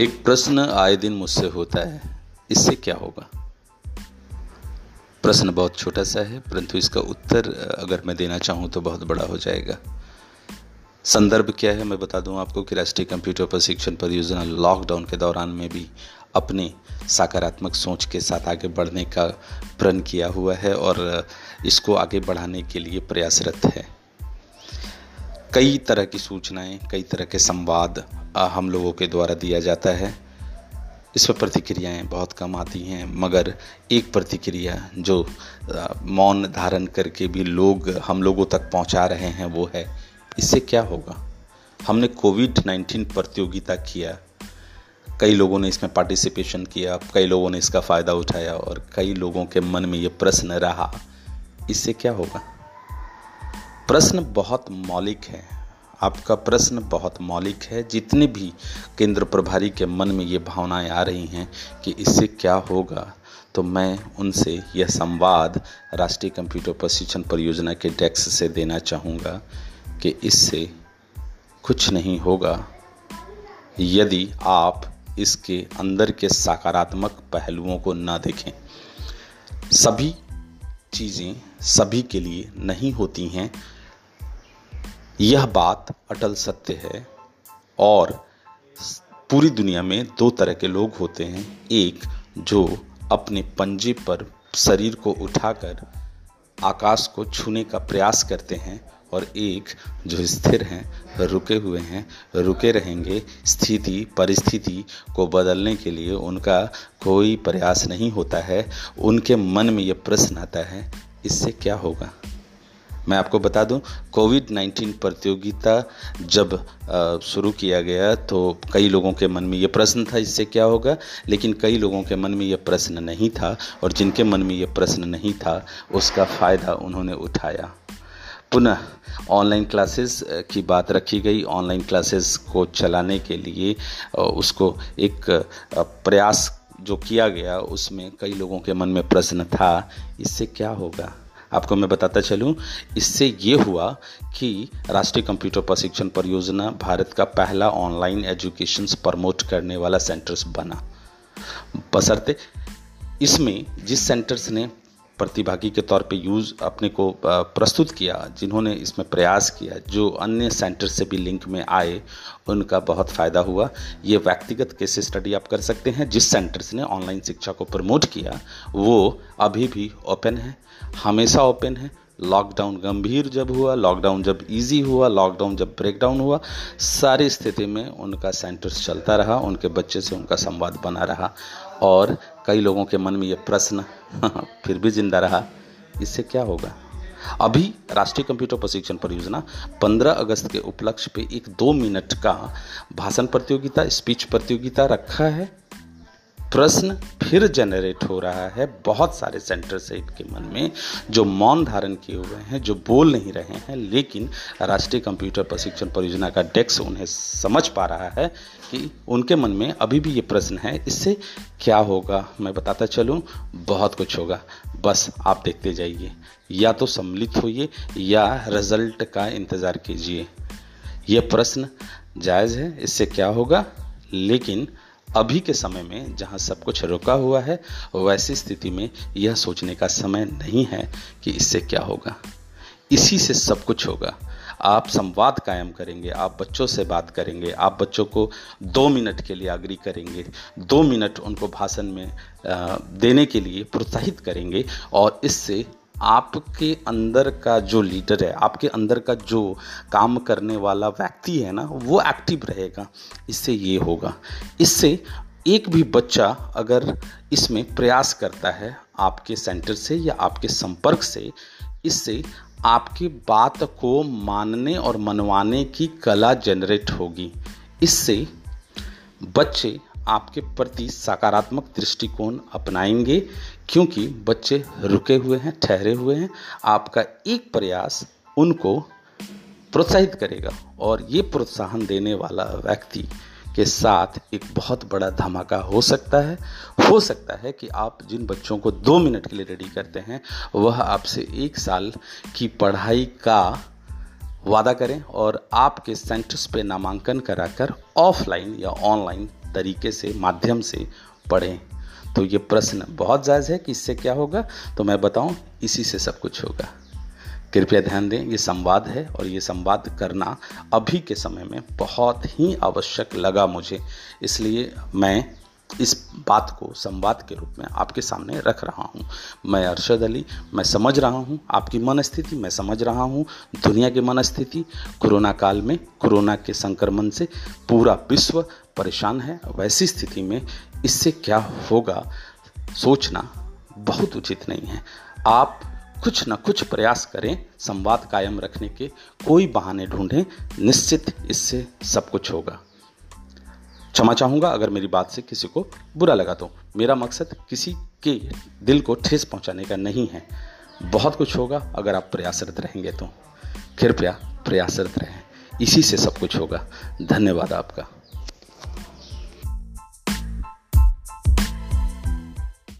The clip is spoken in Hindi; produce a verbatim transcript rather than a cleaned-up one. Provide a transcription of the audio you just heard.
एक प्रश्न आए दिन मुझसे होता है, इससे क्या होगा। प्रश्न बहुत छोटा सा है, परंतु इसका उत्तर अगर मैं देना चाहूँ तो बहुत बड़ा हो जाएगा। संदर्भ क्या है मैं बता दूँ आपको कि राष्ट्रीय कंप्यूटर प्रशिक्षण परियोजना लॉकडाउन के दौरान में भी अपने सकारात्मक सोच के साथ आगे बढ़ने का प्रण किया हुआ है और इसको आगे बढ़ाने के लिए प्रयासरत है। कई तरह की सूचनाएं, कई तरह के संवाद हम लोगों के द्वारा दिया जाता है। इस पर प्रतिक्रियाएं बहुत कम आती हैं, मगर एक प्रतिक्रिया जो मौन धारण करके भी लोग हम लोगों तक पहुंचा रहे हैं वो है, इससे क्या होगा। हमने कोविड नाइन्टीन प्रतियोगिता किया, कई लोगों ने इसमें पार्टिसिपेशन किया, कई लोगों ने इसका फ़ायदा उठाया और कई लोगों के मन में ये प्रश्न रहा, इससे क्या होगा। प्रश्न बहुत मौलिक है, आपका प्रश्न बहुत मौलिक है। जितने भी केंद्र प्रभारी के मन में ये भावनाएं आ रही हैं कि इससे क्या होगा, तो मैं उनसे यह संवाद राष्ट्रीय कंप्यूटर प्रशिक्षण परियोजना के डेस्क से देना चाहूँगा कि इससे कुछ नहीं होगा यदि आप इसके अंदर के सकारात्मक पहलुओं को ना देखें। सभी चीज़ें सभी के लिए नहीं होती हैं, यह बात अटल सत्य है। और पूरी दुनिया में दो तरह के लोग होते हैं, एक जो अपने पंजे पर शरीर को उठाकर आकाश को छूने का प्रयास करते हैं और एक जो स्थिर हैं, रुके हुए हैं, रुके रहेंगे। स्थिति परिस्थिति को बदलने के लिए उनका कोई प्रयास नहीं होता है। उनके मन में ये प्रश्न आता है, इससे क्या होगा। मैं आपको बता दूं, कोविड नाइन्टीन प्रतियोगिता जब शुरू किया गया तो कई लोगों के मन में ये प्रश्न था, इससे क्या होगा। लेकिन कई लोगों के मन में ये प्रश्न नहीं था और जिनके मन में ये प्रश्न नहीं था उसका फ़ायदा उन्होंने उठाया। पुनः ऑनलाइन क्लासेस की बात रखी गई। ऑनलाइन क्लासेस को चलाने के लिए उसको एक प्रयास जो किया गया उसमें कई लोगों के मन में प्रश्न था, इससे क्या होगा। आपको मैं बताता चलूं, इससे ये हुआ कि राष्ट्रीय कंप्यूटर प्रशिक्षण परियोजना भारत का पहला ऑनलाइन एजुकेशन प्रमोट करने वाला सेंटर्स बना, बशर्ते इसमें जिस सेंटर्स ने प्रतिभागी के तौर पे यूज़ अपने को प्रस्तुत किया, जिन्होंने इसमें प्रयास किया, जो अन्य सेंटर से भी लिंक में आए, उनका बहुत फ़ायदा हुआ। ये व्यक्तिगत केस स्टडी आप कर सकते हैं। जिस सेंटर्स ने ऑनलाइन शिक्षा को प्रमोट किया वो अभी भी ओपन है, हमेशा ओपन है। लॉकडाउन गंभीर जब हुआ, लॉकडाउन जब इजी हुआ, लॉकडाउन जब ब्रेकडाउन हुआ, सारी स्थिति में उनका सेंटर्स चलता रहा, उनके बच्चे से उनका संवाद बना रहा और कई लोगों के मन में ये प्रश्न फिर भी जिंदा रहा, इससे क्या होगा। अभी राष्ट्रीय कंप्यूटर प्रशिक्षण परियोजना पंद्रह अगस्त के उपलक्ष्य पे एक दो मिनट का भाषण प्रतियोगिता, स्पीच प्रतियोगिता रखा है। प्रश्न फिर जनरेट हो रहा है बहुत सारे सेंटर से इनके मन में, जो मौन धारण किए हुए हैं, जो बोल नहीं रहे हैं, लेकिन राष्ट्रीय कंप्यूटर प्रशिक्षण परियोजना का डेस्क उन्हें समझ पा रहा है कि उनके मन में अभी भी ये प्रश्न है, इससे क्या होगा। मैं बताता चलूं, बहुत कुछ होगा, बस आप देखते जाइए, या तो सम्मिलित होइए या रिजल्ट का इंतज़ार कीजिए। यह प्रश्न जायज़ है, इससे क्या होगा, लेकिन अभी के समय में जहाँ सब कुछ रुका हुआ है, वैसी स्थिति में यह सोचने का समय नहीं है कि इससे क्या होगा। इसी से सब कुछ होगा। आप संवाद कायम करेंगे, आप बच्चों से बात करेंगे, आप बच्चों को दो मिनट के लिए आग्रह करेंगे, दो मिनट उनको भाषण में देने के लिए प्रोत्साहित करेंगे और इससे आपके अंदर का जो लीडर है, आपके अंदर का जो काम करने वाला व्यक्ति है ना, वो एक्टिव रहेगा। इससे ये होगा, इससे एक भी बच्चा अगर इसमें प्रयास करता है आपके सेंटर से या आपके संपर्क से, इससे आपकी बात को मानने और मनवाने की कला जनरेट होगी। इससे बच्चे आपके प्रति सकारात्मक दृष्टिकोण अपनाएंगे, क्योंकि बच्चे रुके हुए हैं, ठहरे हुए हैं। आपका एक प्रयास उनको प्रोत्साहित करेगा और ये प्रोत्साहन देने वाला व्यक्ति के साथ एक बहुत बड़ा धमाका हो सकता है। हो सकता है कि आप जिन बच्चों को दो मिनट के लिए रेडी करते हैं वह आपसे एक साल की पढ़ाई का वादा करें और आपके सेंटर्स पे नामांकन कराकर ऑफलाइन या ऑनलाइन तरीके से माध्यम से पढ़ें। तो ये प्रश्न बहुत जायज़ है कि इससे क्या होगा, तो मैं बताऊं इसी से सब कुछ होगा। कृपया ध्यान दें, ये संवाद है और ये संवाद करना अभी के समय में बहुत ही आवश्यक लगा मुझे, इसलिए मैं इस बात को संवाद के रूप में आपके सामने रख रहा हूँ। मैं अर्शद अली, मैं समझ रहा हूँ आपकी मनस्थिति, मैं समझ रहा हूँ दुनिया की मनस्थिति। कोरोना काल में कोरोना के संक्रमण से पूरा विश्व परेशान है, वैसी स्थिति में इससे क्या होगा सोचना बहुत उचित नहीं है। आप कुछ न कुछ प्रयास करें संवाद कायम रखने के, कोई बहाने ढूंढें, निश्चित इससे सब कुछ होगा। क्षमा चाहूँगा अगर मेरी बात से किसी को बुरा लगा तो, मेरा मकसद किसी के दिल को ठेस पहुँचाने का नहीं है। बहुत कुछ होगा अगर आप प्रयासरत रहेंगे तो। कृपया प्रयासरत रहें, इसी से सब कुछ होगा। धन्यवाद आपका।